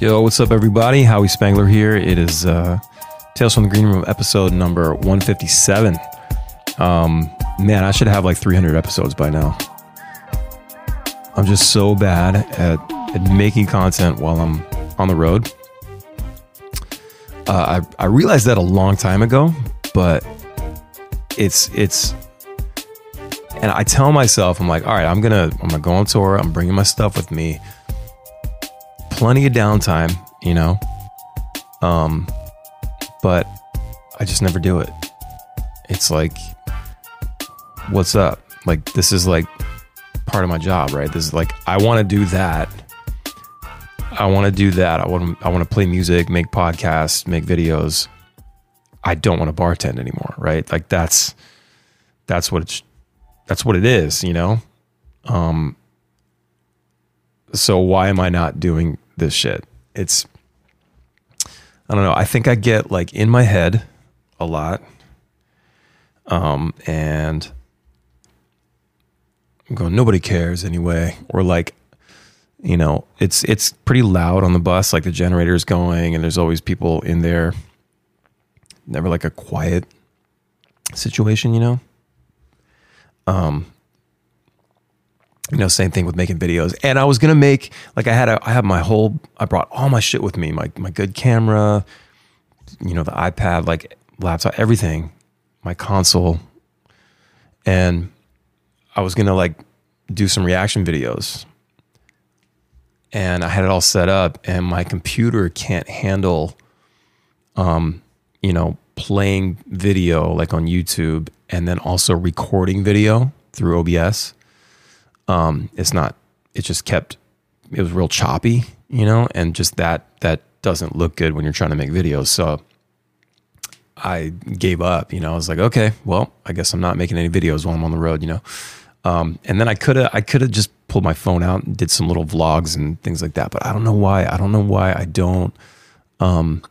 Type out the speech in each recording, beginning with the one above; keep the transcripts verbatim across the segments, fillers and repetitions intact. Yo, what's up, everybody? Howie Spangler here. It is uh, Tales from the Green Room, episode number one fifty-seven. Um, man, I should have like three hundred episodes by now. I'm just so bad at, at making content while I'm on the road. Uh, I, I realized that a long time ago, but it's it's. And I tell myself, I'm like, all right, I'm gonna I'm gonna go on tour. I'm bringing my stuff with me. Plenty of downtime, you know. Um, but I just never do it. It's like, what's up? Like, this is like part of my job, right? This is like, I want to do that. I want to do that. I want to I want to play music, make podcasts, make videos. I don't want to bartend anymore, right? Like that's that's what it's. That's what it is, you know? Um, so why am I not doing this shit? It's, I don't know. I think I get like in my head a lot. Um, and I'm going, nobody cares anyway. Or like, you know, it's, it's pretty loud on the bus. Like the generator's going and there's always people in there. Never like a quiet situation, you know? Um, you know, same thing with making videos. And I was going to make, like I had, a, I had my whole, I brought all my shit with me, my, my good camera, you know, the iPad, like laptop, everything, my console. And I was going to like do some reaction videos and I had it all set up and my computer can't handle, um, you know, playing video like on YouTube and then also recording video through O B S. Um, it's not, it just kept, it was real choppy, you know, and just that, that doesn't look good when you're trying to make videos. So I gave up, you know, I was like, okay, well, I guess I'm not making any videos while I'm on the road, you know? Um, and then I could have, I could have just pulled my phone out and did some little vlogs and things like that, but I don't know why, I don't know why I don't, um,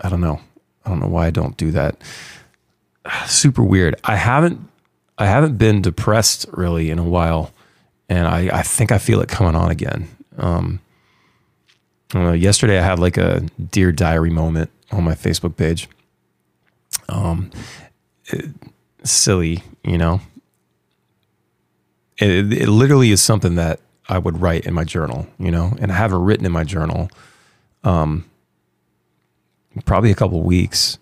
I don't know. I don't know why I don't do that. Super weird. I haven't, I haven't been depressed really in a while. And I, I think I feel it coming on again. Um, I don't know, yesterday I had like a Dear Diary moment on my Facebook page. Um, it, silly, you know, it, it literally is something that I would write in my journal, you know, and I haven't written in my journal. Um, probably a couple of weeks.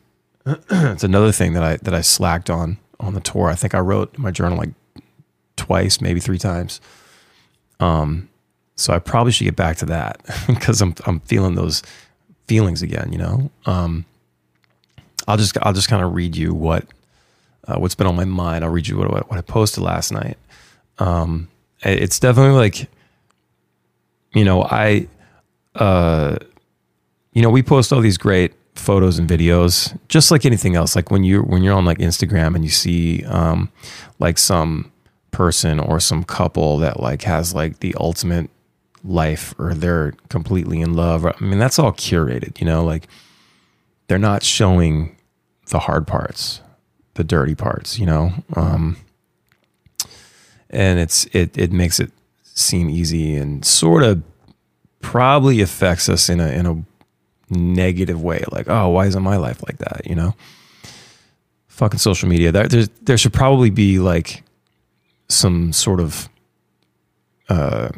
It's another thing that I, that I slacked on, on the tour. I think I wrote in my journal like twice, maybe three times. Um, so I probably should get back to that because I'm, I'm feeling those feelings again, you know? Um, I'll just, I'll just kind of read you what, uh, what's been on my mind. I'll read you what, what, what I posted last night. Um, it's definitely like, you know, I, uh, you know, we post all these great photos and videos, just like anything else. Like when you're, when you're on like Instagram and you see, um, like some person or some couple that like has like the ultimate life or they're completely in love. I mean, that's all curated, you know, like they're not showing the hard parts, the dirty parts, you know? Um, and it's, it, it makes it seem easy and sort of probably affects us in a, in a negative way. Like, oh, why isn't my life like that? You know, fucking social media. There, there's, there should probably be like some sort of, uh,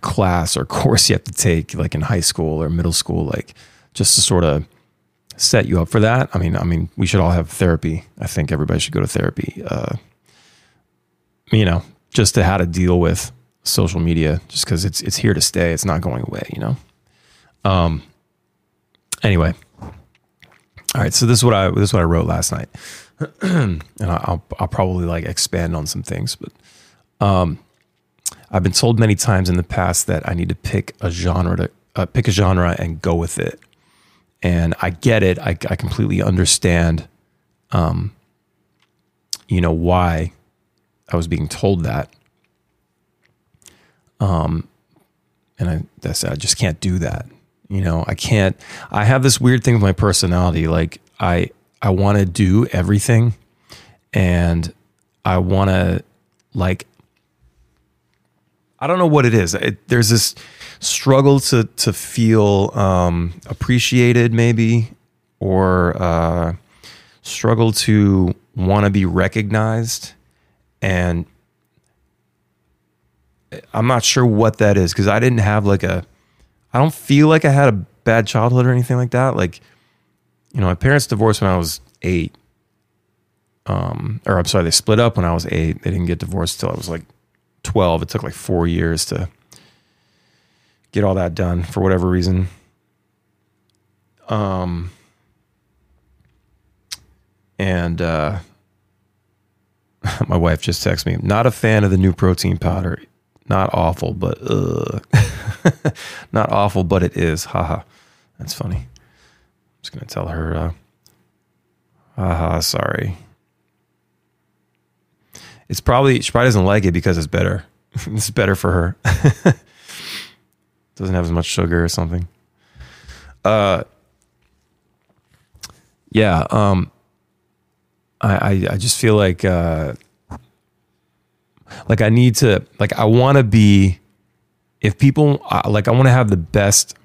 class or course you have to take like in high school or middle school, like just to sort of set you up for that. I mean, I mean, we should all have therapy. I think everybody should go to therapy. Uh, you know, just to how to deal with social media, just cause it's, it's here to stay. It's not going away, you know? Um, anyway, all right. So this is what I, this is what I wrote last night and I'll, I'll probably like expand on some things, but, um, I've been told many times in the past that I need to pick a genre to uh, pick a genre and go with it. And I get it. I, I completely understand, um, you know, why I was being told that, um, and I, that's, I just can't do that. You know, I can't, I have this weird thing with my personality. Like I, I want to do everything and I want to like, I don't know what it is. It, there's this, struggle to to feel um, appreciated, maybe, or uh, struggle to want to be recognized. And I'm not sure what that is, because I didn't have like a, I don't feel like I had a bad childhood or anything like that. Like, you know, my parents divorced when I was eight. Um, or I'm sorry, they split up when I was eight. They didn't get divorced till I was like twelve. It took like four years to get all that done for whatever reason. Um, and uh, my wife just texted me, not a fan of the new protein powder. Not awful, but uh, not awful, but it is. Haha, that's funny. I'm just gonna tell her. Uh, haha, sorry. It's probably, she probably doesn't like it because it's better. It's better for her. Doesn't have as much sugar or something. Uh, yeah. Um, I, I I just feel like uh, like I need to, like I want to be, if people like, I want to have the best.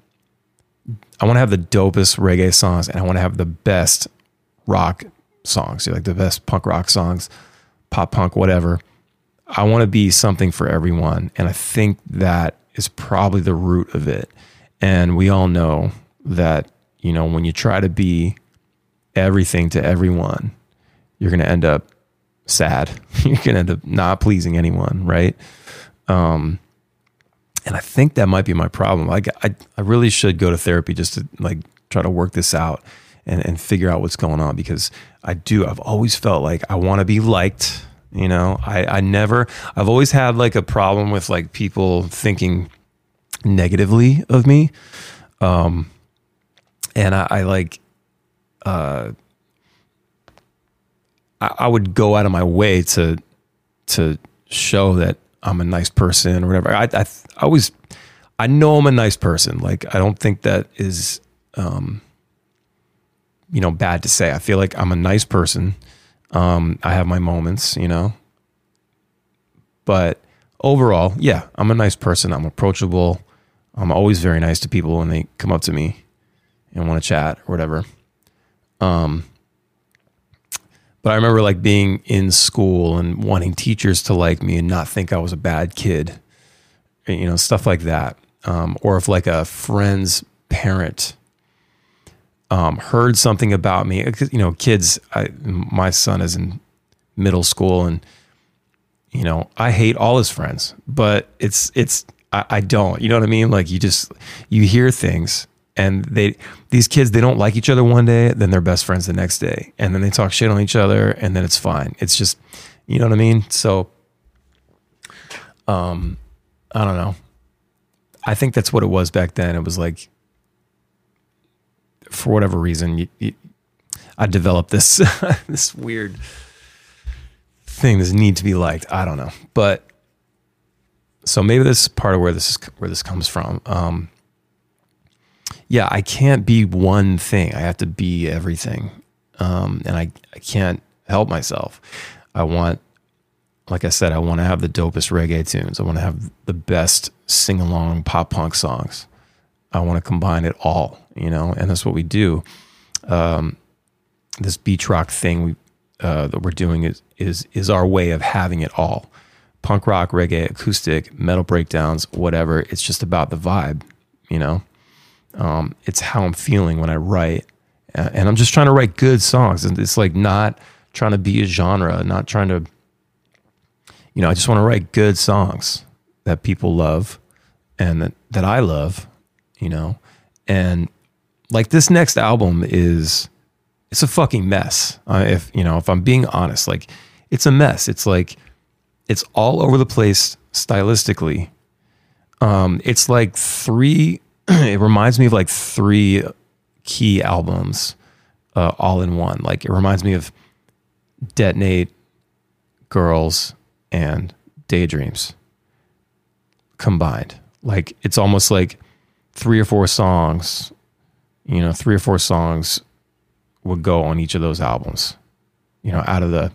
I want to have the dopest reggae songs, and I want to have the best rock songs. Like the best punk rock songs, pop punk, whatever. I want to be something for everyone, and I think that is probably the root of it. And we all know that, you know, when you try to be everything to everyone, you're going to end up sad. You're going to end up not pleasing anyone, right? Um, and I think that might be my problem. Like, I, I really should go to therapy just to like try to work this out and, and figure out what's going on, because I do, I've always felt like I want to be liked. You know, I, I never, I've always had like a problem with like people thinking negatively of me. Um, and I, I like, uh, I, I would go out of my way to, to show that I'm a nice person or whatever. I, I, I always, I know I'm a nice person. Like, I don't think that is, um, you know, bad to say. I feel like I'm a nice person. Um, I have my moments, you know, but overall, yeah, I'm a nice person. I'm approachable. I'm always very nice to people when they come up to me and want to chat or whatever. Um, but I remember like being in school and wanting teachers to like me and not think I was a bad kid, you know, stuff like that. Um, or if like a friend's parent Um, heard something about me, you know, kids, I, my son is in middle school, and, you know, I hate all his friends, but it's, it's, I, I don't, you know what I mean? Like, you just, you hear things, and they, these kids, they don't like each other one day, then they're best friends the next day. And then they talk shit on each other, and then it's fine. It's just, you know what I mean? So, um, I don't know. I think that's what it was back then. It was like, for whatever reason, you, you, I developed this this weird thing, this need to be liked. I don't know, but so maybe this is part of where this is, where this comes from. Um, yeah, I can't be one thing. I have to be everything, um, and I I can't help myself. I want, like I said, I want to have the dopest reggae tunes. I want to have the best sing along pop punk songs. I want to combine it all, you know, and that's what we do. Um, this beach rock thing we uh, that we're doing is is is our way of having it all: punk rock, reggae, acoustic, metal breakdowns, whatever. It's just about the vibe, you know. Um, it's how I'm feeling when I write, and I'm just trying to write good songs. And it's like not trying to be a genre, not trying to, you know. I just want to write good songs that people love and that, that I love. You know, and like this next album is, it's a fucking mess. Uh, if, you know, if I'm being honest, like it's a mess. It's like, it's all over the place stylistically. Um, it's like three, it reminds me of like three key albums uh, all in one. Like it reminds me of Detonate, Girls, and Daydreams combined. Like it's almost like three or four songs, you know, three or four songs would go on each of those albums, you know, out of the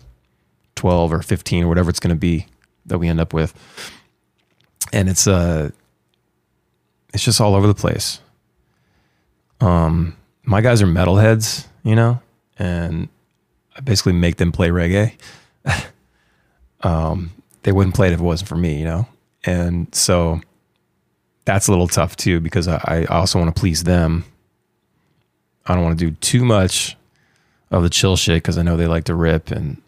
twelve or fifteen or whatever it's going to be that we end up with. And it's, uh, it's just all over the place. Um, my guys are metalheads, you know, and I basically make them play reggae. um, they wouldn't play it if it wasn't for me, you know? And so that's a little tough too, because I, I also want to please them. I don't want to do too much of the chill shit, because I know they like to rip, and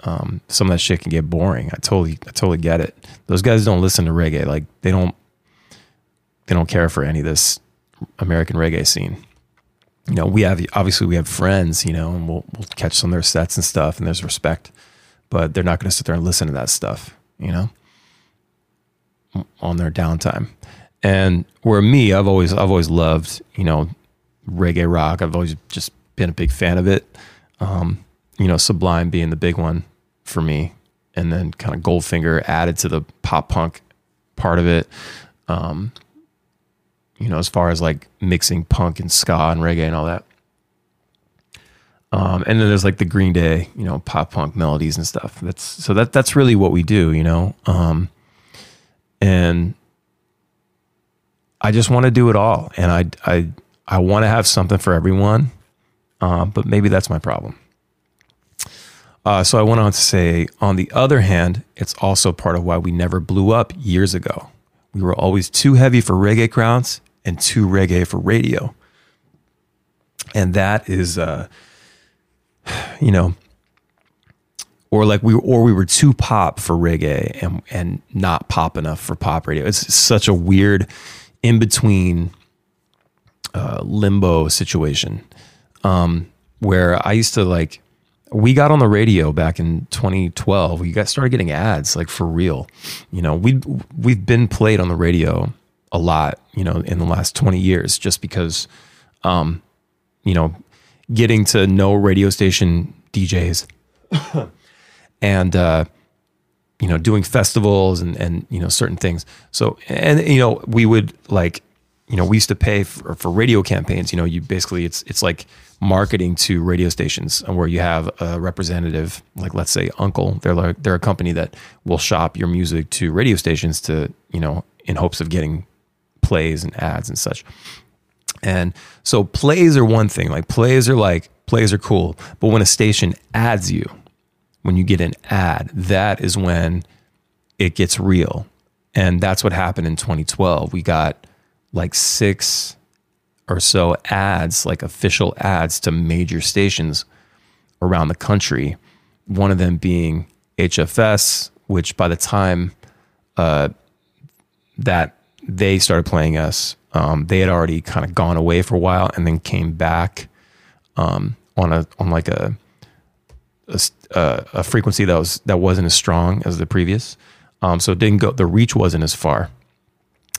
um, some of that shit can get boring. I totally, I totally get it. Those guys don't listen to reggae. Like they don't, they don't care for any of this American reggae scene. You know, we have, obviously we have friends, you know, and we'll, we'll catch some of their sets and stuff, and there's respect, but they're not going to sit there and listen to that stuff, you know, on their downtime. And where me, I've always, I've always loved, you know, reggae rock. I've always just been a big fan of it. Um, you know, Sublime being the big one for me, and then kind of Goldfinger added to the pop punk part of it. Um, you know, as far as like mixing punk and ska and reggae and all that. Um, and then there's like the Green Day, you know, pop punk melodies and stuff. That's, so that, that's really what we do, you know? Um, and I just want to do it all. And I, I, I want to have something for everyone. Um, but maybe that's my problem. Uh, so I went on to say, on the other hand, it's also part of why we never blew up years ago. We were always too heavy for reggae crowds and too reggae for radio. And that is, uh, you know, or like we, or we were too pop for reggae and, and not pop enough for pop radio. It's such a weird in-between uh, limbo situation, um, where I used to like, we got on the radio back in twenty twelve. We got started getting ads, like for real. You know, we we've been played on the radio a lot, you know, in the last twenty years, just because, um, you know, getting to know radio station D Js and, uh, you know, doing festivals and, and, you know, certain things. So, and, you know, we would like, you know, we used to pay for, for radio campaigns. You know, you basically, it's, it's like marketing to radio stations, and where you have a representative, like let's say Uncle, they're like, they're a company that will shop your music to radio stations to, you know, in hopes of getting plays and ads and such. And so plays are one thing, like plays are like, plays are cool. But when a station adds you, when you get an ad, that is when it gets real. And that's what happened in twenty twelve. We got like six or so ads, like official ads to major stations around the country. One of them being H F S, which by the time uh, that they started playing us, um, they had already kind of gone away for a while, and then came back um, on a on like a a, a frequency that was that wasn't as strong as the previous. Um, so it didn't go. The reach wasn't as far,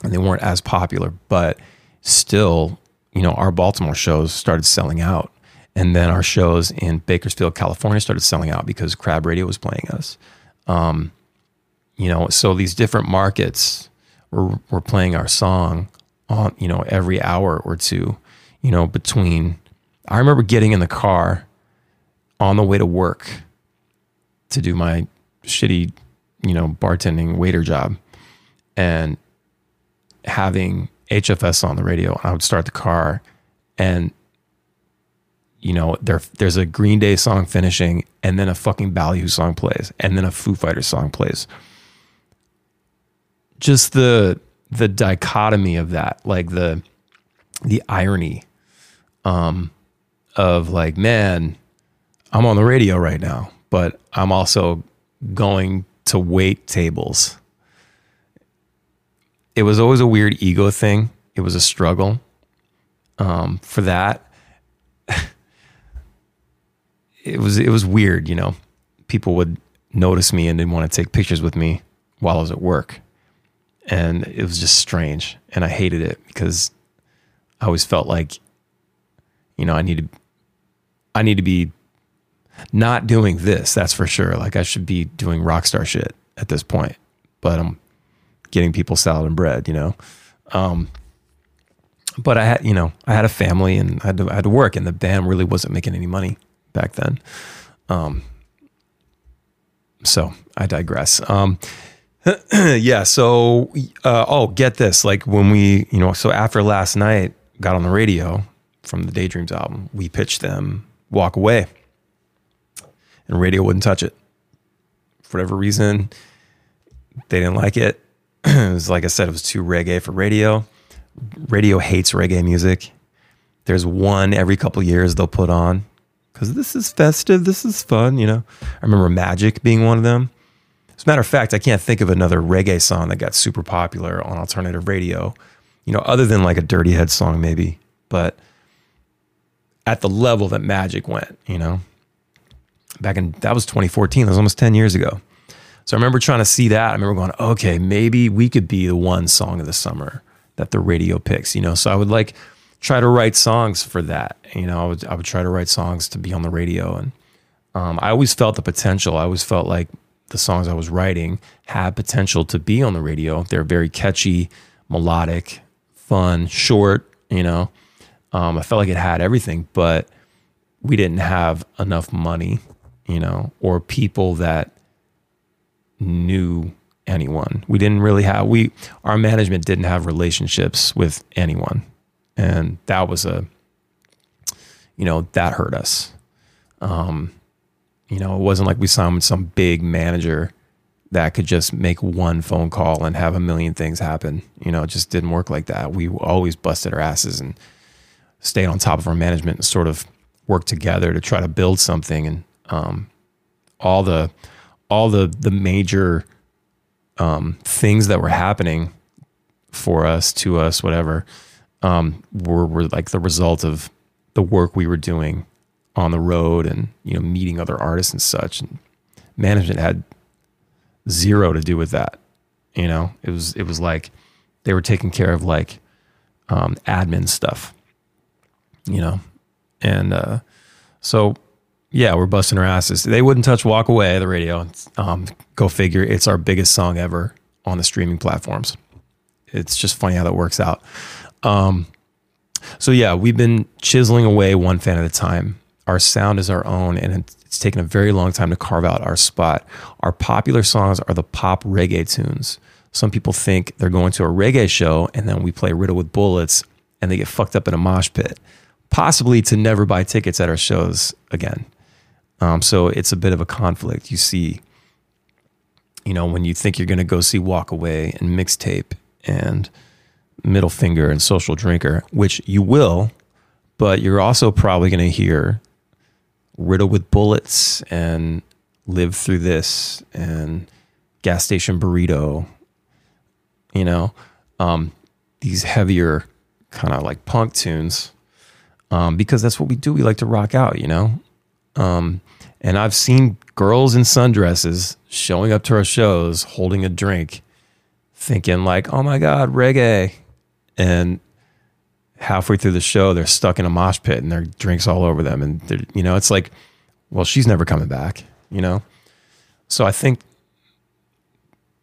and they weren't as popular, but still, you know, our Baltimore shows started selling out. And then our shows in Bakersfield, California started selling out because Crab Radio was playing us. Um, you know, so these different markets were, were playing our song on, you know, every hour or two, you know, between, I remember getting in the car on the way to work to do my shitty, you know, bartending waiter job, and having H F S on the radio, and I would start the car, and you know, there there's a Green Day song finishing, and then a fucking Ballyhoo song plays, and then a Foo Fighters song plays. Just the the dichotomy of that, like the the irony um of like, man, I'm on the radio right now, but I'm also going to wait tables. It was always a weird ego thing. It was a struggle um, for that. it was it was weird, you know. People would notice me and didn't want to take pictures with me while I was at work. And it was just strange. And I hated it, because I always felt like, you know, I need to, I need to be not doing this, that's for sure. Like I should be doing rock star shit at this point. But I'm getting people salad and bread, you know? Um, but I had, you know, I had a family, and I had, to, I had to work, and the band really wasn't making any money back then. Um, so I digress. Um, Yeah. So, uh, oh, get this. Like when we, you know, so after last night got on the radio from the Daydreams album, we pitched them Walk Away and radio wouldn't touch it. For whatever reason, they didn't like it. It was, like I said, it was too reggae for radio. Radio hates reggae music. There's one every couple years they'll put on because this is festive. This is fun. You know, I remember Magic being one of them. As a matter of fact, I can't think of another reggae song that got super popular on alternative radio, you know, other than like a Dirty Heads song maybe, but at the level that Magic went, you know, back in, that was twenty fourteen. That was almost ten years ago. So I remember trying to see that. I remember going, okay, maybe we could be the one song of the summer that the radio picks, you know? So I would like try to write songs for that. You know, I would, I would try to write songs to be on the radio. And um, I always felt the potential. I always felt like the songs I was writing had potential to be on the radio. They're very catchy, melodic, fun, short, you know? Um, I felt like it had everything, but we didn't have enough money, you know, or people that knew anyone. We didn't really have, we, our management didn't have relationships with anyone. And that was a, you know, that hurt us. Um, you know, it wasn't like we signed with some big manager that could just make one phone call and have a million things happen. You know, it just didn't work like that. We always busted our asses and stayed on top of our management and sort of worked together to try to build something. And, um, all the, all the, the major, um, things that were happening for us, to us, whatever, um, were, were like the result of the work we were doing on the road and, you know, meeting other artists and such. And management had zero to do with that. You know, it was, it was like they were taking care of like, um, admin stuff, you know? And, uh, so yeah, we're busting our asses. They wouldn't touch Walk Away, the radio. Um, go figure. It's our biggest song ever on the streaming platforms. It's just funny how that works out. Um, so yeah, we've been chiseling away one fan at a time. Our sound is our own, and it's taken a very long time to carve out our spot. Our popular songs are the pop reggae tunes. Some people think they're going to a reggae show, and then we play Riddle with Bullets, and they get fucked up in a mosh pit, possibly to never buy tickets at our shows again. Um, so it's a bit of a conflict. You see, you know, when you think you're going to go see Walk Away and Mixtape and Middle Finger and Social Drinker, which you will, but you're also probably going to hear Riddle with Bullets and Live Through This and Gas Station Burrito, you know, um, these heavier kind of like punk tunes, um, because that's what we do. We like to rock out, you know? Um, and I've seen girls in sundresses showing up to our shows, holding a drink, thinking like, oh my God, reggae. And halfway through the show, they're stuck in a mosh pit and their drinks all over them. And you know, it's like, well, she's never coming back, you know? So I think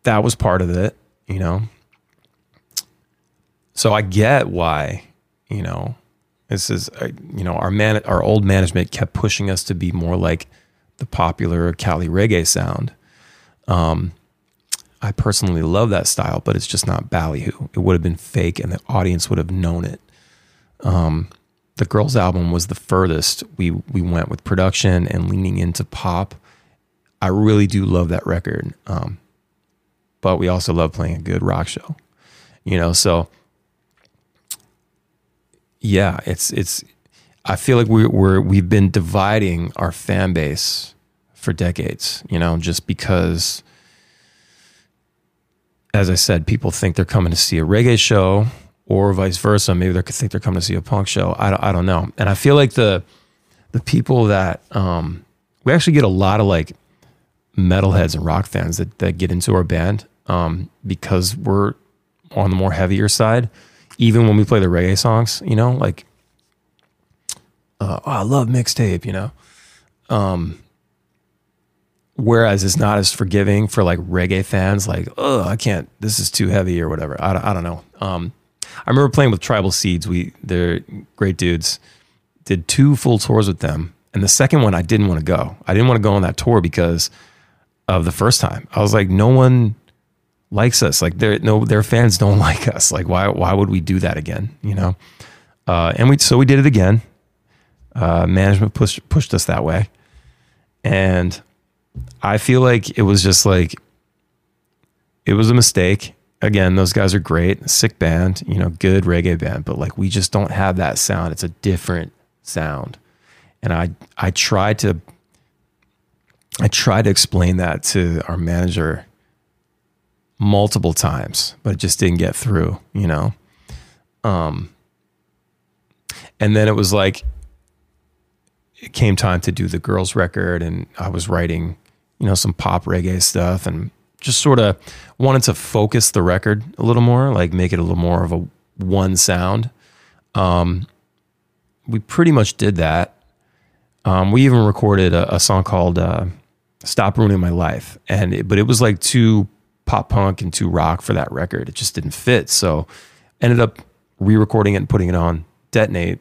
that was part of it, you know? So I get why, you know, this is, you know, our man, our old management kept pushing us to be more like the popular Cali reggae sound. Um, I personally love that style, but it's just not Ballyhoo. It would have been fake and the audience would have known it. Um, the Girls album was the furthest we, we went with production and leaning into pop. I really do love that record. Um, but we also love playing a good rock show, you know, so yeah, it's, it's, I feel like we're, we're, we've been dividing our fan base for decades, you know, just because, as I said, people think they're coming to see a reggae show or vice versa. Maybe they think they're coming to see a punk show. I don't, I don't know. And I feel like the, the people that, um, we actually get a lot of like metalheads and rock fans that, that get into our band, um, because we're on the more heavier side. Even when we play the reggae songs, you know, like, uh, oh, I love Mixtape, you know? Um, whereas it's not as forgiving for like reggae fans, like, oh, I can't, this is too heavy or whatever. I don't, I don't know. Um, I remember playing with Tribal Seeds. We, they're great dudes, did two full tours with them. And the second one, I didn't want to go. I didn't want to go on that tour because of the first time. I was like, no one likes us. Like they're no, their fans don't like us. Like why, why would we do that again? You know? Uh, and we, so we did it again. Uh, management pushed, pushed us that way. And I feel like it was just like, it was a mistake. Again, those guys are great, sick band, you know, good reggae band, but like, we just don't have that sound. It's a different sound. And I, I tried to, I tried to explain that to our manager multiple times, but it just didn't get through, you know? Um, and then it was like, it came time to do the Girls record, and I was writing, you know, some pop reggae stuff, and just sort of wanted to focus the record a little more, like make it a little more of a one sound. Um, we pretty much did that. Um, we even recorded a, a song called uh, Stop Ruining My Life. and it, But it was like too pop punk and too rock for that record. It just didn't fit. So ended up re-recording it and putting it on Detonate,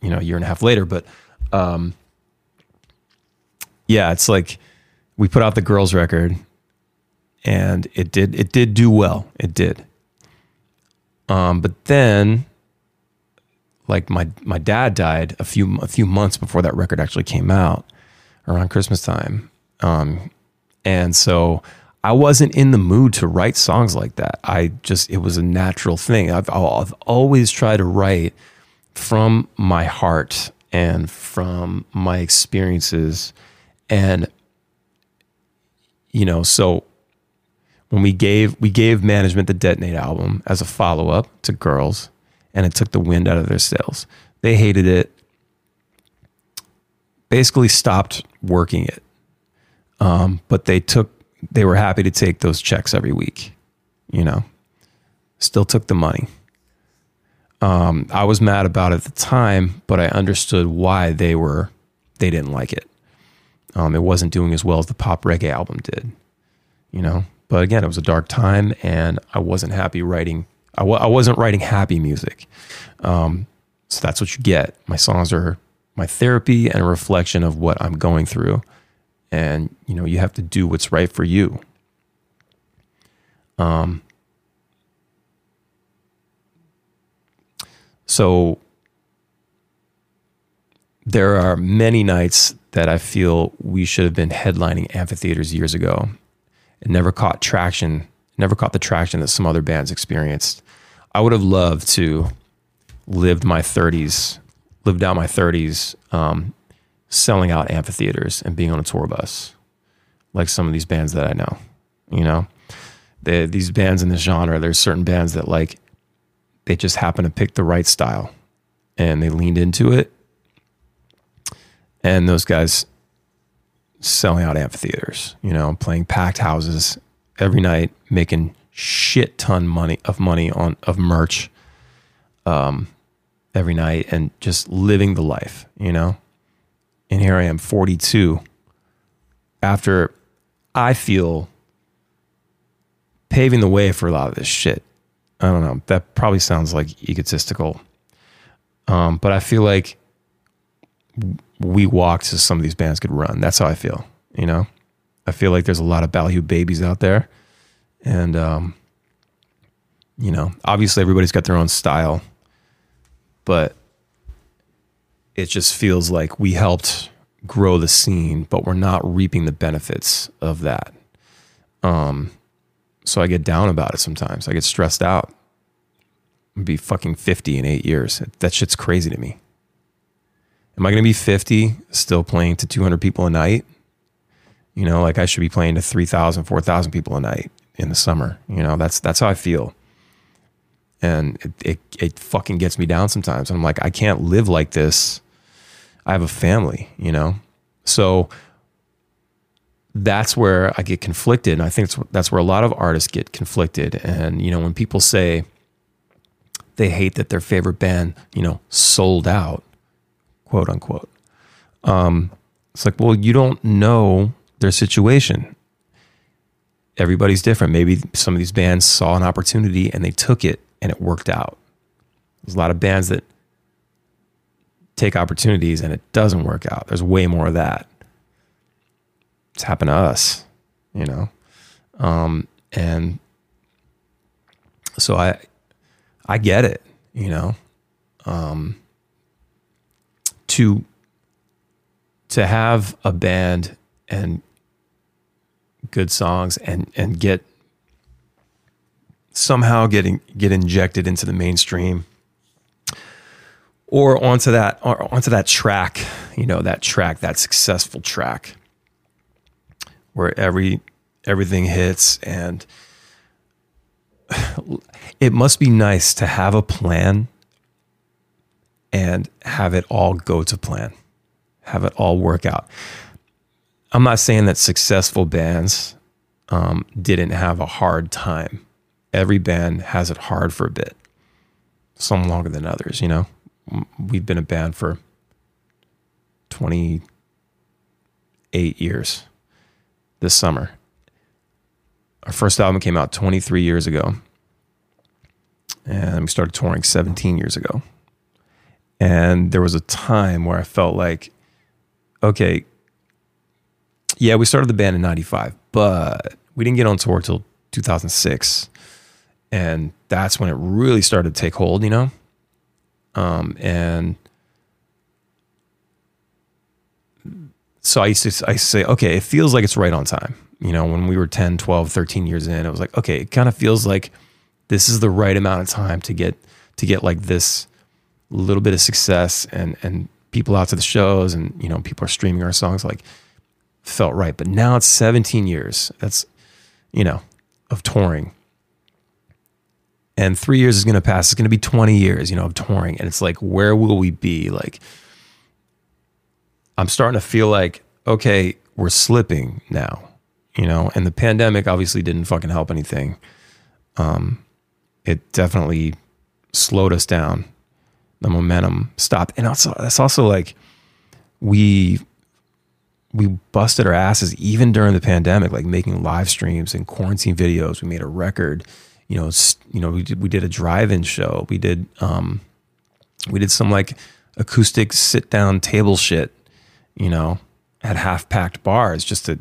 you know, a year and a half later. But um, yeah, it's like we put out the Girls record, and it did, it did do well. It did. Um, but then like my, my dad died a few, a few months before that record actually came out, around Christmas time. Um, and so I wasn't in the mood to write songs like that. I just, it was a natural thing. I've, I've always tried to write from my heart and from my experiences. And, you know, so when we gave we gave management the Detonate album as a follow-up to Girls, and it took the wind out of their sails. They hated it. Basically stopped working it. Um, but they took they were happy to take those checks every week, you know. Still took the money. Um, I was mad about it at the time, but I understood why they were they didn't like it. Um, it wasn't doing as well as the pop reggae album did, you know. But again, it was a dark time, and I wasn't happy writing. I, w- I wasn't writing happy music. Um, so that's what you get. My songs are my therapy and a reflection of what I'm going through. And, you know, you have to do what's right for you. Um, so there are many nights that I feel we should have been headlining amphitheaters years ago. It never caught traction, never caught the traction that some other bands experienced. I would have loved to lived my thirties, lived out my thirties, um, selling out amphitheaters and being on a tour bus, like some of these bands that I know. You know, they, these bands in this genre, there's certain bands that like they just happen to pick the right style, and they leaned into it. And those guys selling out amphitheaters, you know, playing packed houses every night, making shit ton money of money on of merch um, every night, and just living the life, you know. And here I am, forty-two, after I feel paving the way for a lot of this shit. I don't know. That probably sounds like egotistical, um, but I feel like we walked so some of these bands could run. That's how I feel, you know? I feel like there's a lot of Ballyhoo babies out there. And, um, you know, obviously everybody's got their own style, but it just feels like we helped grow the scene, but we're not reaping the benefits of that. Um, so I get down about it sometimes. I get stressed out. I'd be fucking fifty in eight years. That shit's crazy to me. Am I going to be fifty still playing to two hundred people a night? You know, like I should be playing to three thousand, four thousand people a night in the summer. You know, that's, that's how I feel. And it, it, it fucking gets me down sometimes. I'm like, I can't live like this. I have a family, you know? So that's where I get conflicted. And I think that's where a lot of artists get conflicted. And, you know, when people say they hate that their favorite band, you know, sold out, quote unquote. Um, it's like, well, you don't know their situation. Everybody's different. Maybe some of these bands saw an opportunity and they took it and it worked out. There's a lot of bands that take opportunities and it doesn't work out. There's way more of that. It's happened to us, you know? Um, and So I, I get it, you know, um, to, to have a band and good songs and, and get somehow getting, get injected into the mainstream or onto that, or onto that track, you know, that track, that successful track where every, everything hits. And it must be nice to have a plan and have it all go to plan, have it all work out. I'm not saying that successful bands um, didn't have a hard time. Every band has it hard for a bit, some longer than others, you know? We've been a band for twenty-eight years this summer. Our first album came out twenty-three years ago, and we started touring seventeen years ago. And there was a time where I felt like, okay, yeah, we started the band in ninety-five, but we didn't get on tour till two thousand six. And that's when it really started to take hold, you know? Um, and so I used to I used to say, okay, it feels like it's right on time. You know, when we were ten, twelve, thirteen years in, it was like, okay, it kind of feels like this is the right amount of time to get, to get like this little bit of success and, and people out to the shows and, you know, people are streaming our songs, like felt right. But now it's seventeen years. That's, you know, of touring. And three years is going to pass. It's going to be twenty years, you know, of touring. And it's like, where will we be? Like, I'm starting to feel like, okay, we're slipping now, you know, and the pandemic obviously didn't fucking help anything. Um, it definitely slowed us down. The momentum stopped. And also, that's also like, we, we busted our asses even during the pandemic, like making live streams and quarantine videos. We made a record. You know, you know, we did, we did a drive-in show. We did, um, we did some like acoustic sit-down table shit, you know, at half-packed bars just to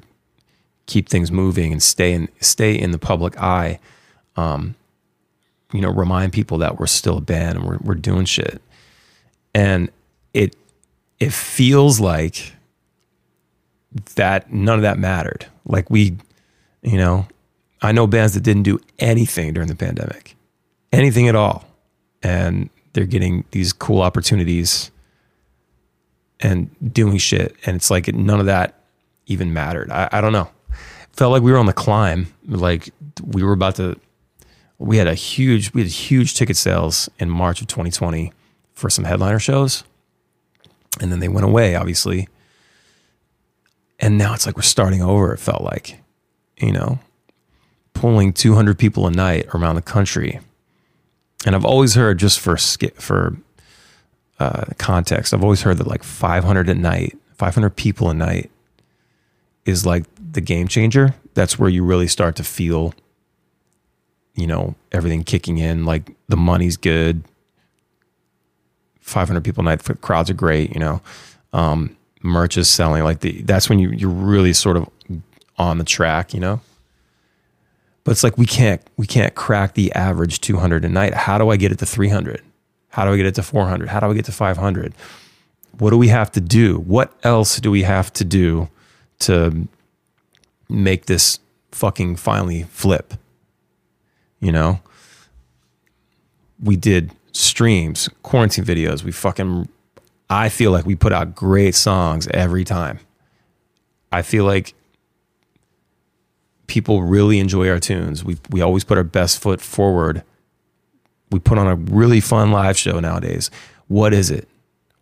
keep things moving and stay in, stay in the public eye. Um, you know, remind people that we're still a band and we're we're doing shit. And it it feels like that none of that mattered. Like we, you know. I know bands that didn't do anything during the pandemic, anything at all. And they're getting these cool opportunities and doing shit. And it's like, none of that even mattered. I, I don't know. Felt like we were on the climb. Like we were about to, we had a huge, we had huge ticket sales in March of twenty twenty for some headliner shows. And then they went away, obviously. And now it's like, we're starting over. It felt like, you know, pulling two hundred people a night around the country. And I've always heard, just for for uh, context, I've always heard that like five hundred a night, five hundred people a night is like the game changer. That's where you really start to feel, you know, everything kicking in, like the money's good. five hundred people a night, the crowds are great, you know, um, merch is selling. Like the, that's when you, you're really sort of on the track, you know? But it's like, we can't, we can't crack the average two hundred a night. How do I get it to three hundred? How do I get it to four hundred? How do I get to five hundred? What do we have to do? What else do we have to do to make this fucking finally flip? You know, we did streams, quarantine videos. We fucking, I feel like we put out great songs every time. I feel like people really enjoy our tunes. We we always put our best foot forward. We put on a really fun live show nowadays. What is it?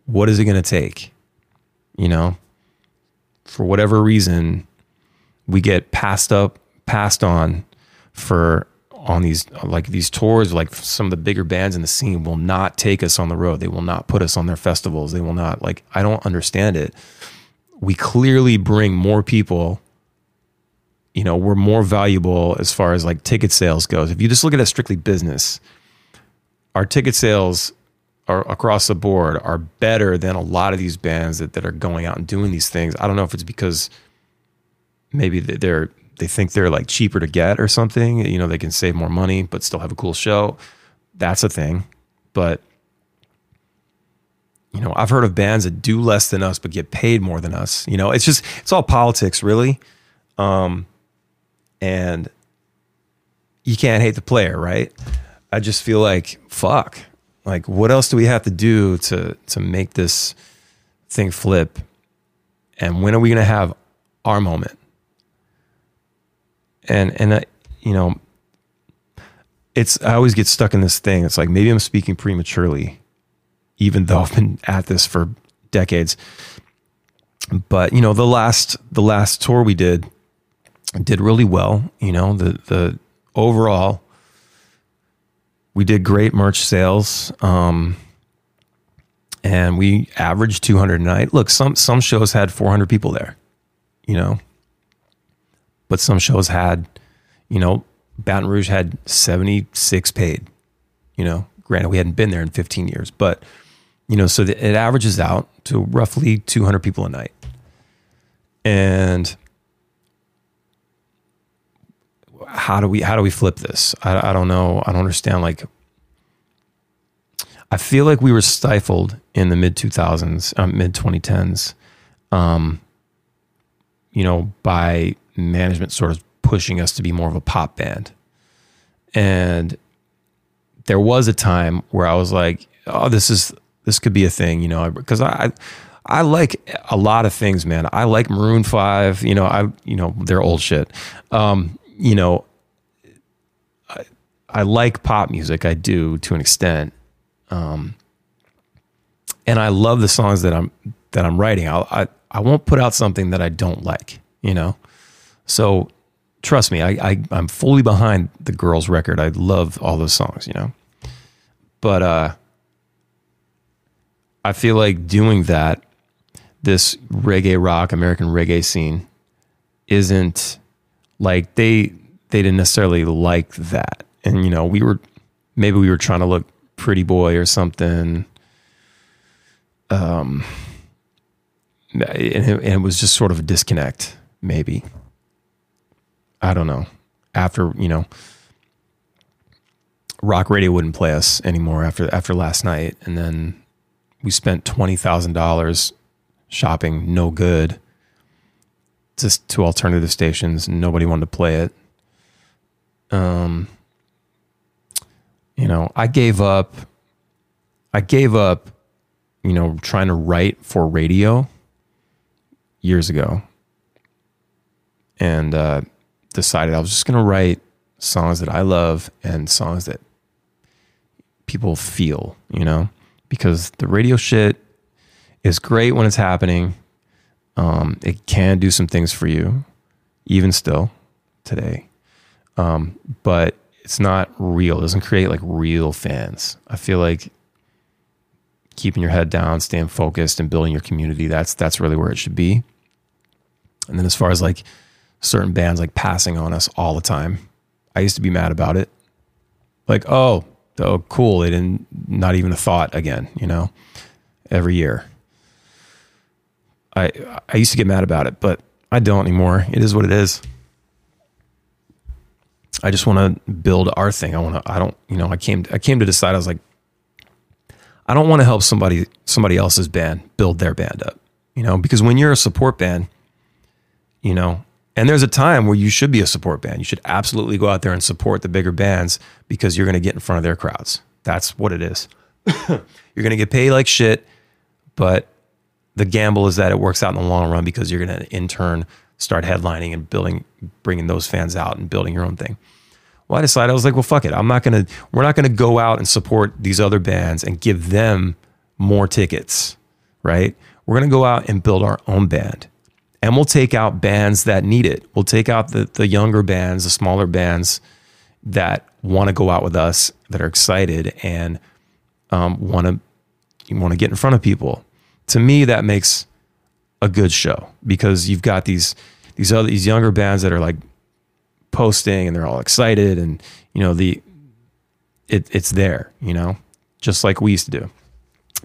What is it going to take? You know, for whatever reason, we get passed up, passed on for on these like these tours. Like some of the bigger bands in the scene will not take us on the road. They will not put us on their festivals. They will not, like, I don't understand it. We clearly bring more people. You know, we're more valuable as far as like ticket sales goes. If you just look at it strictly business, our ticket sales are across the board are better than a lot of these bands that, that are going out and doing these things. I don't know if it's because maybe they're they think they're like cheaper to get or something, you know, they can save more money but still have a cool show. That's a thing. But, you know, I've heard of bands that do less than us but get paid more than us. You know, it's just, it's all politics, really. Um, and you can't hate the player, right? I just feel like, fuck, like what else do we have to do to to make this thing flip? And when are we going to have our moment? And, and I, you know, it's, I always get stuck in this thing. It's like, maybe I'm speaking prematurely, even though I've been at this for decades. But, you know, the last, the last tour we did, did really well. You know, the, the overall, we did great merch sales. Um, and we averaged two hundred a night. Look, some, some shows had four hundred people there, you know, but some shows had, you know, Baton Rouge had seventy-six paid, you know, granted we hadn't been there in fifteen years, but you know, so the, it averages out to roughly two hundred people a night. And how do we, how do we flip this? I, I don't know. I don't understand. Like, I feel like we were stifled in the mid two thousands, uh, mid twenty tens, um, you know, by management sort of pushing us to be more of a pop band. And there was a time where I was like, oh, this is, this could be a thing, you know, because I, I, I like a lot of things, man. I like Maroon five, you know, I, you know, they're old shit. Um, you know, I, I like pop music. I do to an extent. Um, and I love the songs that I'm, that I'm writing. I'll, I, I won't put out something that I don't like, you know? So trust me, I, I, I'm fully behind the Girls record. I love all those songs, you know, but, uh, I feel like doing that, this reggae rock, American reggae scene isn't like they, they didn't necessarily like that. And, you know, we were, maybe we were trying to look Pretty Boy or something, um and it, and it was just sort of a disconnect, maybe, I don't know. After, you know, rock radio wouldn't play us anymore after after last night, and then we spent twenty thousand dollars shopping no good just to alternative stations, and nobody wanted to play it. um You know, I gave up, I gave up, you know, trying to write for radio years ago, and uh, decided I was just going to write songs that I love and songs that people feel, you know, because the radio shit is great when it's happening. Um, it can do some things for you, even still today. Um, but it's not real. It doesn't create like real fans. I feel like keeping your head down, staying focused, and building your community, that's that's really where it should be. And then as far as like certain bands like passing on us all the time, I used to be mad about it. Like, oh, oh cool, they didn't, not even a thought again, you know, every year. I I used to get mad about it, but I don't anymore. It is what it is. I just want to build our thing. I want to, I don't, you know, I came, I came to decide, I was like, I don't want to help somebody, somebody else's band build their band up, you know, because when you're a support band, you know, and there's a time where you should be a support band. You should absolutely go out there and support the bigger bands because you're going to get in front of their crowds. That's what it is. You're going to get paid like shit, but the gamble is that it works out in the long run because you're going to in turn start headlining and building, bringing those fans out and building your own thing. Well, I decided, I was like, well, fuck it. I'm not going to, we're not going to go out and support these other bands and give them more tickets, right? We're going to go out and build our own band, and we'll take out bands that need it. We'll take out the, the younger bands, the smaller bands that want to go out with us, that are excited and um, want to, you want to get in front of people. To me, that makes a good show, because you've got these, these other, these younger bands that are like posting and they're all excited, and you know, the, it it's there, you know, just like we used to do.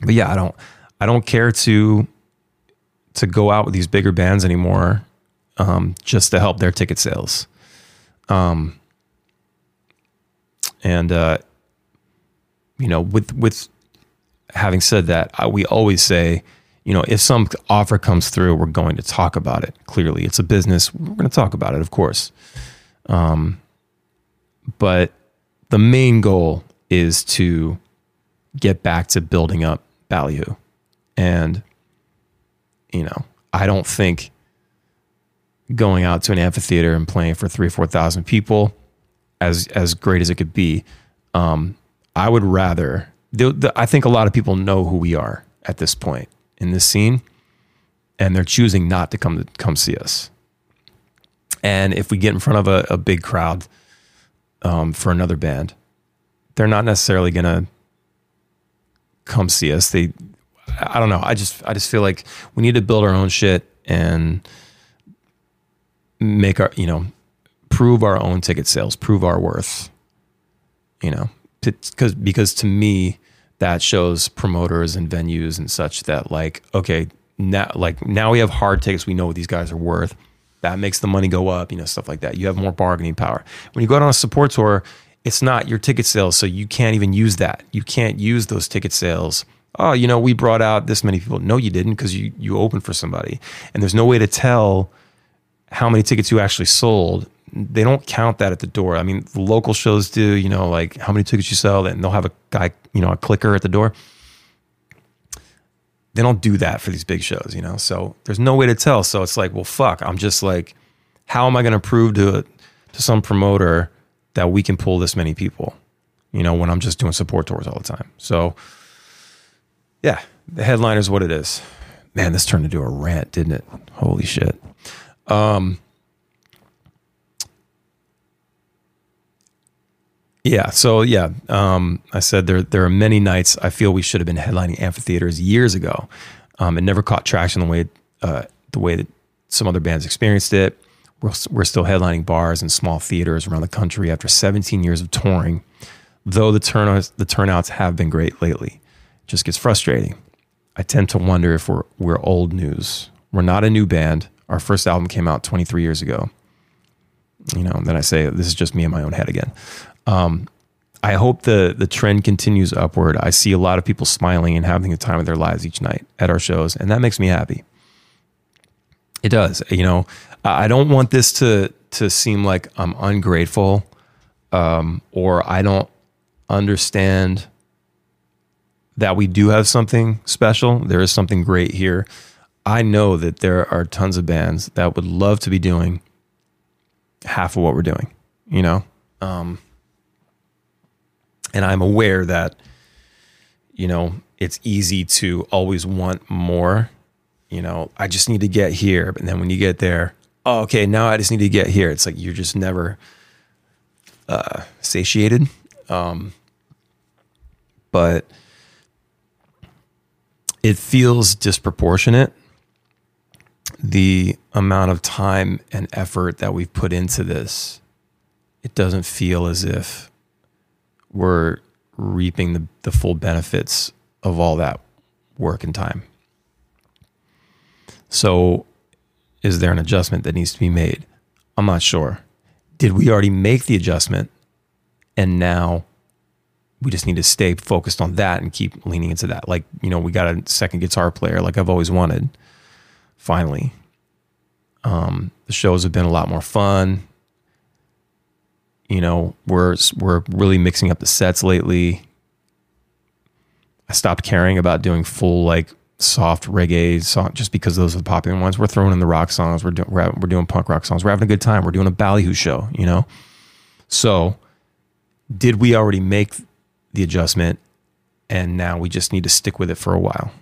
But yeah, I don't, I don't care to, to go out with these bigger bands anymore um, just to help their ticket sales. Um, and, uh, you know, with, with having said that, I, we always say, you know, if some offer comes through, we're going to talk about it. Clearly, it's a business. We're going to talk about it, of course. Um, but the main goal is to get back to building up Ballyhoo. And, you know, I don't think going out to an amphitheater and playing for three or four thousand people, as, as great as it could be, um, I would rather, the, the, I think a lot of people know who we are at this point in this scene, and they're choosing not to come to come see us. And if we get in front of a, a big crowd um, for another band, they're not necessarily going to come see us. They, I don't know. I just, I just feel like we need to build our own shit and make our, you know, prove our own ticket sales, prove our worth, you know, because, because to me, that shows promoters and venues and such that like, okay, now, like now we have hard tickets. We know what these guys are worth. That makes the money go up, you know, stuff like that. You have more bargaining power. When you go out on a support tour, it's not your ticket sales. So you can't even use that. You can't use those ticket sales. Oh, you know, we brought out this many people. No, you didn't, because you, you opened for somebody. And there's no way to tell how many tickets you actually sold. They don't count that at the door. I mean, the local shows do, you know, like how many tickets you sell, and they'll have a guy, you know, a clicker at the door. They don't do that for these big shows, you know? So there's no way to tell. So it's like, well, fuck, I'm just like, how am I going to prove to to some promoter that we can pull this many people, you know, when I'm just doing support tours all the time? So yeah, the headliner is what it is. Man, this turned into a rant, didn't it? Holy shit. Um, yeah, so yeah, um, I said there there are many nights I feel we should have been headlining amphitheaters years ago. Um, it never caught traction the way uh, the way that some other bands experienced it. We're, we're still headlining bars and small theaters around the country after seventeen years of touring, though the turnouts the turnouts have been great lately. Just gets frustrating. I tend to wonder if we're we're old news. We're not a new band. Our first album came out twenty-three years ago. You know, and then I say, this is just me in my own head again. Um, I hope the, the trend continues upward. I see a lot of people smiling and having the time of their lives each night at our shows, and that makes me happy. It does. You know, I don't want this to, to seem like I'm ungrateful, um, or I don't understand that we do have something special. There is something great here. I know that there are tons of bands that would love to be doing half of what we're doing, you know? Um, and I'm aware that, you know, it's easy to always want more, you know, I just need to get here. But then when you get there, oh, okay, now I just need to get here. It's like, you're just never, uh, satiated. Um, but it feels disproportionate, the amount of time and effort that we've put into this. It doesn't feel as if we're reaping the, the full benefits of all that work and time. So is there an adjustment that needs to be made? I'm not sure. Did we already make the adjustment and now we just need to stay focused on that and keep leaning into that? Like, you know, we got a second guitar player like I've always wanted. Finally, um, the shows have been a lot more fun. You know, we're, we're really mixing up the sets lately. I stopped caring about doing full, like soft reggae song, just because those are the popular ones. We're throwing in the rock songs. We're doing, we're, we're doing punk rock songs. We're having a good time. We're doing a Ballyhoo show, you know? So did we already make the adjustment and now we just need to stick with it for a while?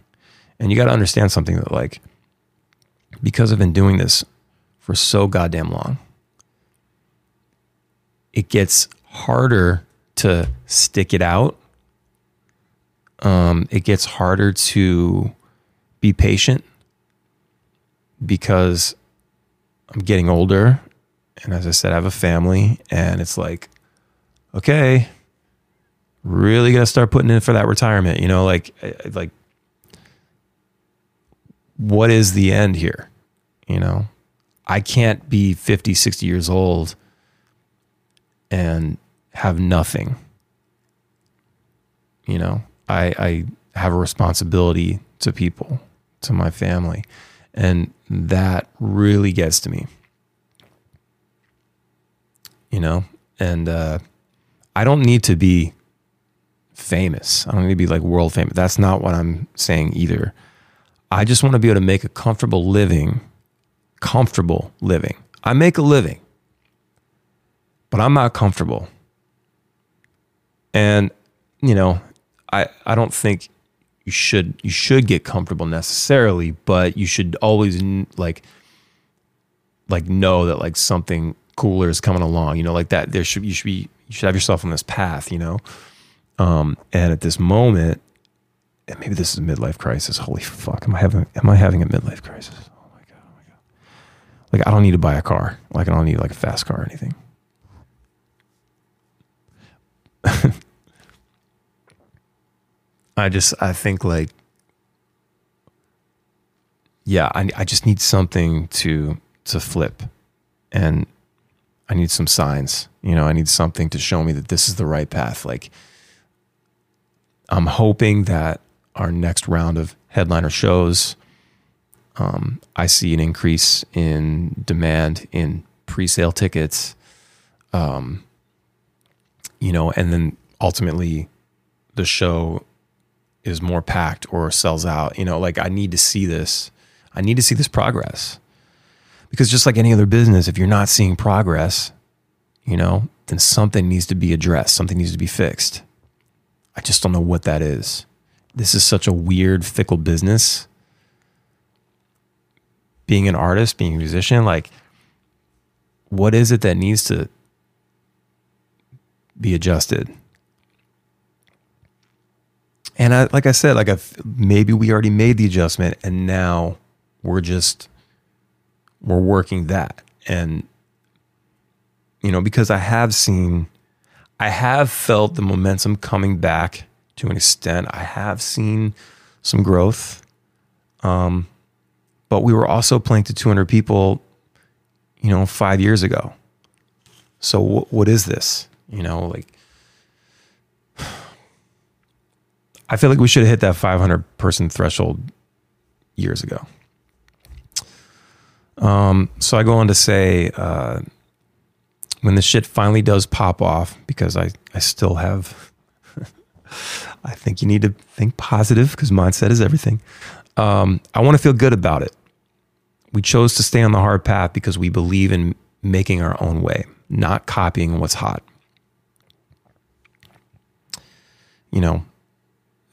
And you got to understand something that, like, because I've been doing this for so goddamn long, it gets harder to stick it out. Um, it gets harder to be patient because I'm getting older. And as I said, I have a family, and it's like, okay, really got to start putting in for that retirement. You know, like, like, what is the end here? You know, I can't be fifty, sixty years old and have nothing. You know, I, I have a responsibility to people, to my family. And that really gets to me, you know? And, uh, I don't need to be famous. I don't need to be like world famous. That's not what I'm saying either. I just want to be able to make a comfortable living, comfortable living. I make a living, but I'm not comfortable. And, you know, I, I don't think you should, you should get comfortable necessarily, but you should always like, like know that like something cooler is coming along, you know, like that there should, you should be, you should have yourself on this path, you know? Um, and at this moment, and maybe this is a midlife crisis. Holy fuck. Am I having, am I having a midlife crisis? Oh my God. Oh my God. Like, I don't need to buy a car. Like, I don't need like a fast car or anything. I just, I think like, yeah, I I just need something to, to flip, and I need some signs, you know, I need something to show me that this is the right path. Like, I'm hoping that our next round of headliner shows, um, I see an increase in demand in pre-sale tickets, um, you know, and then ultimately the show is more packed or sells out, you know, like I need to see this. I need to see this progress, because just like any other business, if you're not seeing progress, you know, then something needs to be addressed. Something needs to be fixed. I just don't know what that is. This is such a weird, fickle business. Being an artist, being a musician, like what is it that needs to be adjusted? And I, like I said, like I've, maybe we already made the adjustment and now we're just, we're working that. And, you know, because I have seen, I have felt the momentum coming back to an extent. I have seen some growth. Um, but we were also playing to two hundred people, you know, five years ago. So w- what is this? You know, like, I feel like we should have hit that five hundred person threshold years ago. Um, so I go on to say, uh, when the shit finally does pop off, because I, I still have, I think you need to think positive because mindset is everything. Um, I want to feel good about it. We chose to stay on the hard path because we believe in making our own way, not copying what's hot. You know,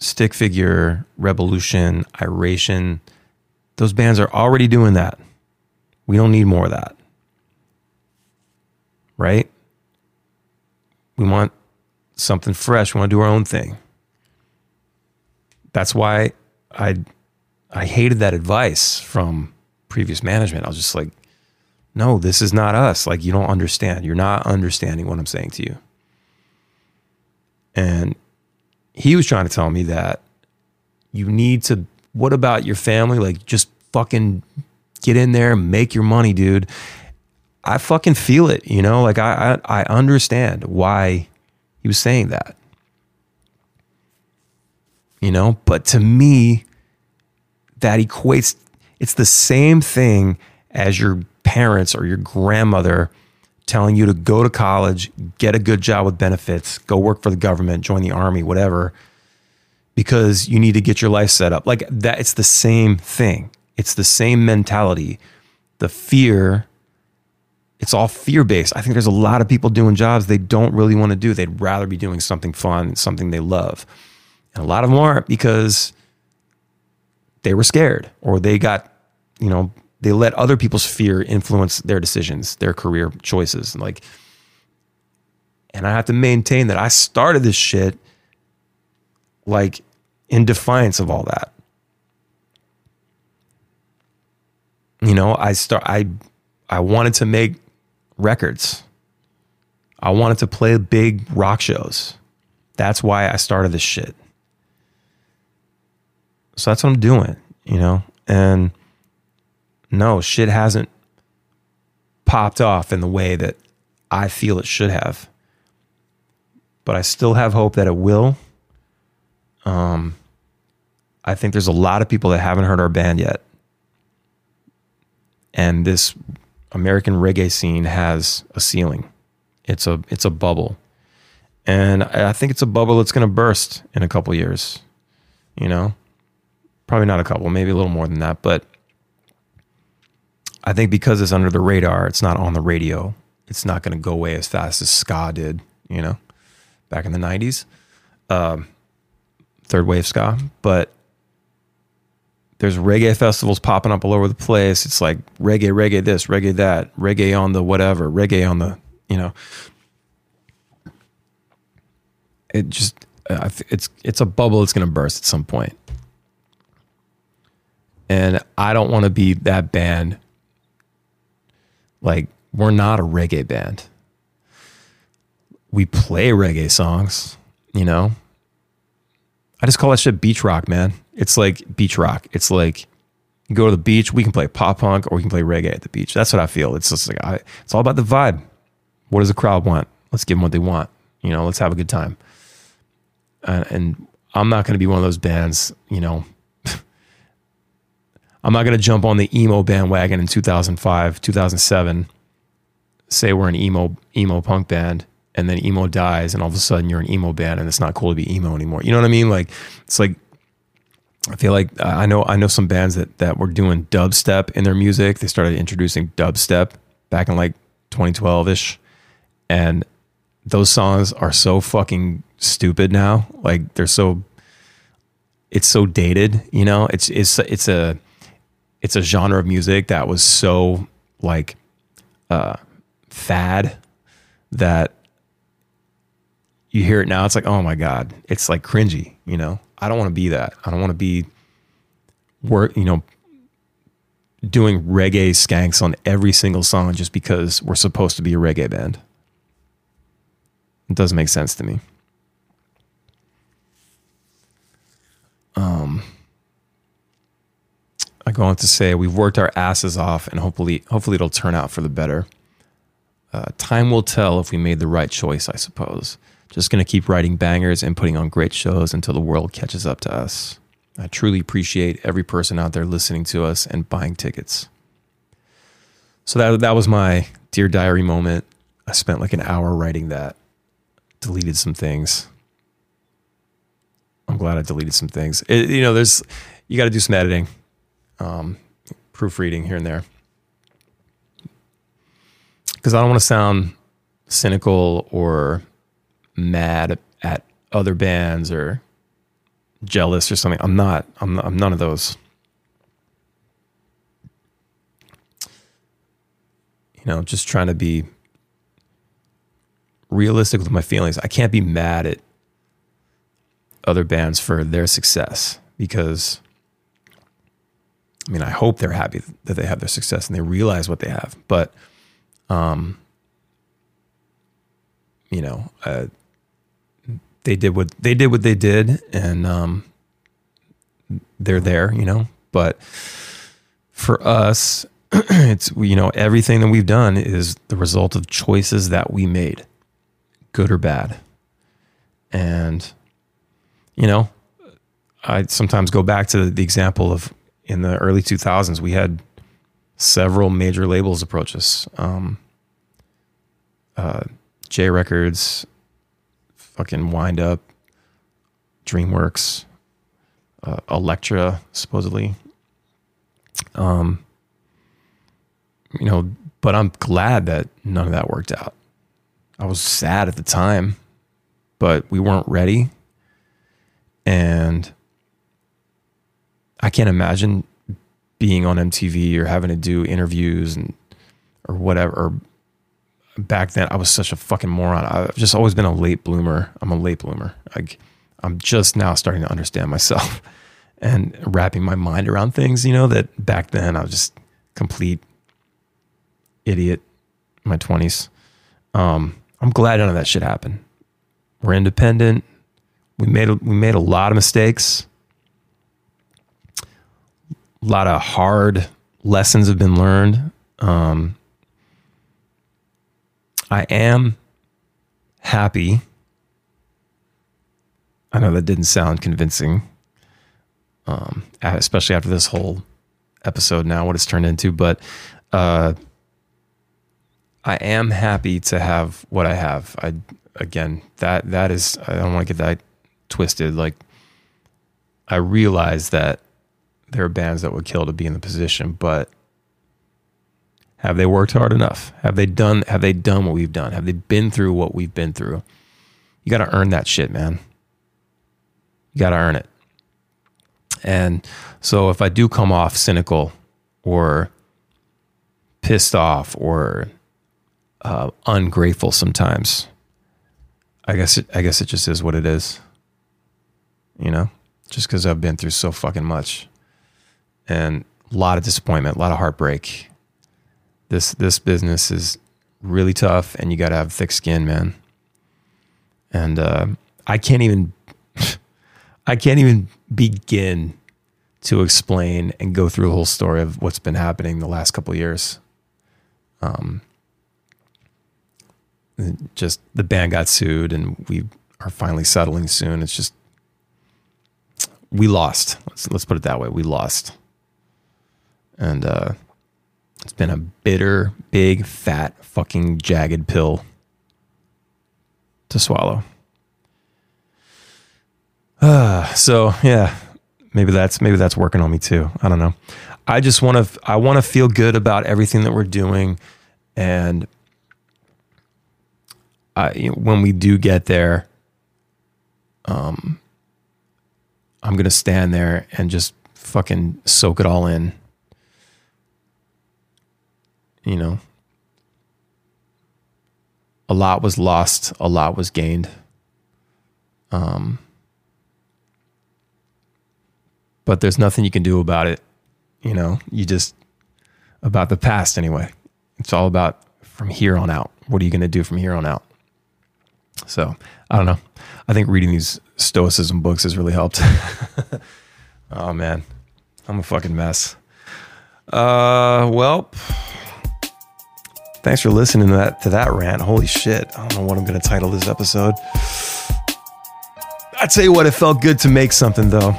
Stick Figure, Revolution, Iration, those bands are already doing that. We don't need more of that. Right? We want something fresh. We want to do our own thing. That's why I I hated that advice from previous management. I was just like, no, this is not us. Like, you don't understand. You're not understanding what I'm saying to you. And he was trying to tell me that you need to, what about your family? Like, just fucking get in there and make your money, dude. I fucking feel it, you know? Like, I, I, I understand why he was saying that, you know? But to me, that equates, it's the same thing as your parents or your grandmother telling you to go to college, get a good job with benefits, go work for the government, join the army, whatever, because you need to get your life set up. Like that, it's the same thing. It's the same mentality. The fear, it's all fear-based. I think there's a lot of people doing jobs they don't really want to do. They'd rather be doing something fun, something they love. And a lot of them aren't because they were scared or they got, you know, they let other people's fear influence their decisions, their career choices. And like, and I have to maintain that I started this shit like in defiance of all that. You know, I start, I, I wanted to make records. I wanted to play big rock shows. That's why I started this shit. So that's what I'm doing, you know? And no, shit hasn't popped off in the way that I feel it should have. But I still have hope that it will. Um, I think there's a lot of people that haven't heard our band yet. And this American reggae scene has a ceiling. It's a it's a bubble. And I think it's a bubble that's going to burst in a couple years. You know? Probably not a couple, maybe a little more than that. But I think because it's under the radar, it's not on the radio. It's not going to go away as fast as ska did, you know, back in the nineties. Um, third wave ska. But there's reggae festivals popping up all over the place. It's like reggae, reggae this, reggae that, reggae on the whatever, reggae on the, you know. It just, it's it's a bubble that's going to burst at some point. And I don't want to be that band. Like, we're not a reggae band. We play reggae songs, you know. I just call that shit beach rock, man. It's like beach rock. It's like you go to the beach, we can play pop punk or we can play reggae at the beach. That's what I feel. It's just like, I, it's all about the vibe. What does the crowd want? Let's give them what they want. You know, let's have a good time. Uh, and I'm not going to be one of those bands, you know. I'm not going to jump on the emo bandwagon in two thousand five, two thousand seven, say we're an emo, emo punk band. And then emo dies and all of a sudden you're an emo band and it's not cool to be emo anymore. You know what I mean? Like, it's like, I feel like I know, I know some bands that, that were doing dubstep in their music. They started introducing dubstep back in like twenty twelve ish. And those songs are so fucking stupid now. Like they're so, it's so dated, you know, it's, it's, it's a, it's a genre of music that was so like, uh, fad that, you hear it now, it's like, oh my God, it's like cringy, you know? I don't want to be that. I don't want to be, work, you know, doing reggae skanks on every single song just because we're supposed to be a reggae band. It doesn't make sense to me. Um, I go on to say, we've worked our asses off and hopefully, hopefully it'll turn out for the better. Uh, time will tell if we made the right choice, I suppose. Just going to keep writing bangers and putting on great shows until the world catches up to us. I truly appreciate every person out there listening to us and buying tickets. So that that was my Dear Diary moment. I spent like an hour writing that. Deleted some things. I'm glad I deleted some things. It, you know, there's you got to do some editing. Um, proofreading here and there. Because I don't want to sound cynical or mad at other bands or jealous or something. I'm not, I'm not, I'm none of those. You know, just trying to be realistic with my feelings. I can't be mad at other bands for their success because, I mean, I hope they're happy that they have their success and they realize what they have, but um, you know, uh, they did what they did what they did and, um, they're there, you know, but for us, it's, you know, everything that we've done is the result of choices that we made, good or bad. And, you know, I sometimes go back to the example of in the early two thousands, we had several major labels approach us. Um, uh, J Records, fucking Wind Up, DreamWorks, uh, Electra, supposedly. Um, you know, but I'm glad that none of that worked out. I was sad at the time, but we weren't ready. And I can't imagine being on M T V or having to do interviews and or whatever. Or back then I was such a fucking moron. I've just always been a late bloomer. I'm a late bloomer. Like I'm just now starting to understand myself and wrapping my mind around things, you know, that back then I was just complete idiot in my twenties. Um, I'm glad none of that shit happened. We're independent. We made, a, we made a lot of mistakes. A lot of hard lessons have been learned. Um, I am happy. I know that didn't sound convincing, um, especially after this whole episode now, what it's turned into, but uh, I am happy to have what I have. I, again, that, that is, I don't want to get that twisted. Like, I realize that there are bands that would kill to be in the position, but have they worked hard enough? Have they done, have they done what we've done? Have they been through what we've been through? You got to earn that shit, man. You got to earn it. And so if I do come off cynical or pissed off or uh, ungrateful sometimes, I guess it, I guess it just is what it is, you know, just because I've been through so fucking much and a lot of disappointment, a lot of heartbreak. This, this business is really tough and you got to have thick skin, man. And uh, I can't even... I can't even begin to explain and go through the whole story of what's been happening the last couple of years. Um, just the band got sued and we are finally settling soon. It's just, we lost. Let's, let's put it that way. We lost. And uh, it's been a bitter, big, fat, fucking jagged pill to swallow. Uh, so yeah, maybe that's, maybe that's working on me too. I don't know. I just want to, I want to feel good about everything that we're doing. And I, you know, when we do get there, um, I'm going to stand there and just fucking soak it all in, you know. A lot was lost. A lot was gained. Um, But there's nothing you can do about it, you know, you just, about the past anyway. It's all about from here on out. What are you going to do from here on out? So, I don't know. I think reading these stoicism books has really helped. Oh, man. I'm a fucking mess. Uh, well, thanks for listening to that, to that rant. Holy shit. I don't know what I'm going to title this episode. I tell you what, it felt good to make something, though.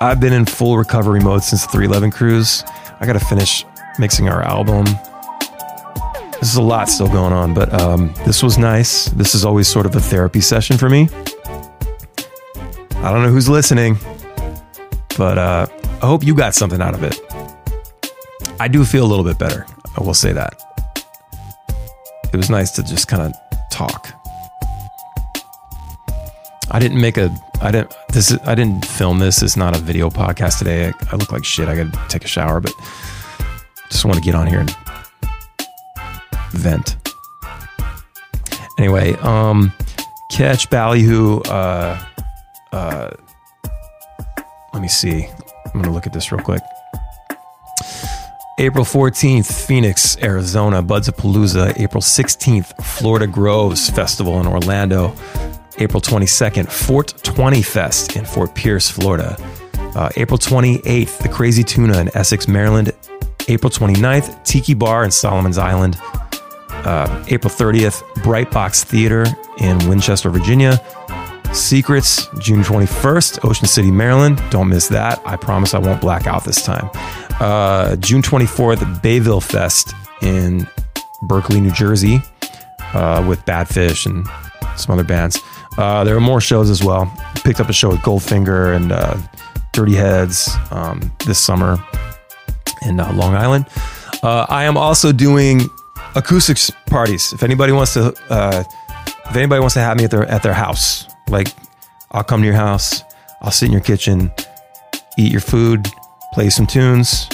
I've been in full recovery mode since the three eleven Cruise. I got to finish mixing our album. This is a lot still going on, but um, this was nice. This is always sort of a therapy session for me. I don't know who's listening, but uh, I hope you got something out of it. I do feel a little bit better. I will say that. It was nice to just kind of talk. I didn't make a, I didn't, this is, I didn't film this. It's not a video podcast today. I, I look like shit. I got to take a shower, but just want to get on here and vent. Anyway, um, catch Ballyhoo. Uh, uh, let me see. I'm going to look at this real quick. April fourteenth, Phoenix, Arizona, Budsapalooza. April sixteenth, Florida Groves Festival in Orlando. April twenty-second, Fort twenty Fest in Fort Pierce, Florida. Uh, April twenty-eighth, the Crazy Tuna in Essex, Maryland. April twenty-ninth, Tiki Bar in Solomon's Island. Uh, April thirtieth, Brightbox Theater in Winchester, Virginia. Secrets, June twenty-first, Ocean City, Maryland. Don't miss that. I promise I won't black out this time. Uh, June twenty-fourth, Bayville Fest in Berkeley, New Jersey, uh, with Badfish and some other bands. Uh, there are more shows as well. Picked up a show with Goldfinger and uh, Dirty Heads um, this summer in uh, Long Island. Uh, I am also doing acoustics parties. If anybody wants to, uh, if anybody wants to have me at their at their house, like I'll come to your house, I'll sit in your kitchen, eat your food, play some tunes,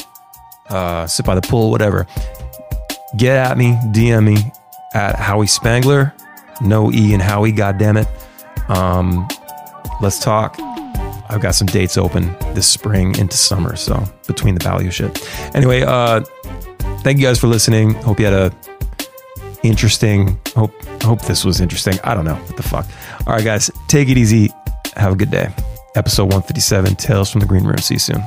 uh, sit by the pool, whatever. Get at me, D M me at Howie Spangler. No E and Howie, goddammit. Um, let's talk. I've got some dates open this spring into summer, so between the value shit. Anyway, uh, thank you guys for listening. Hope you had a interesting, hope, hope this was interesting. I don't know. What the fuck? All right, guys, take it easy. Have a good day. Episode one fifty-seven, Tales from the Green Room. See you soon.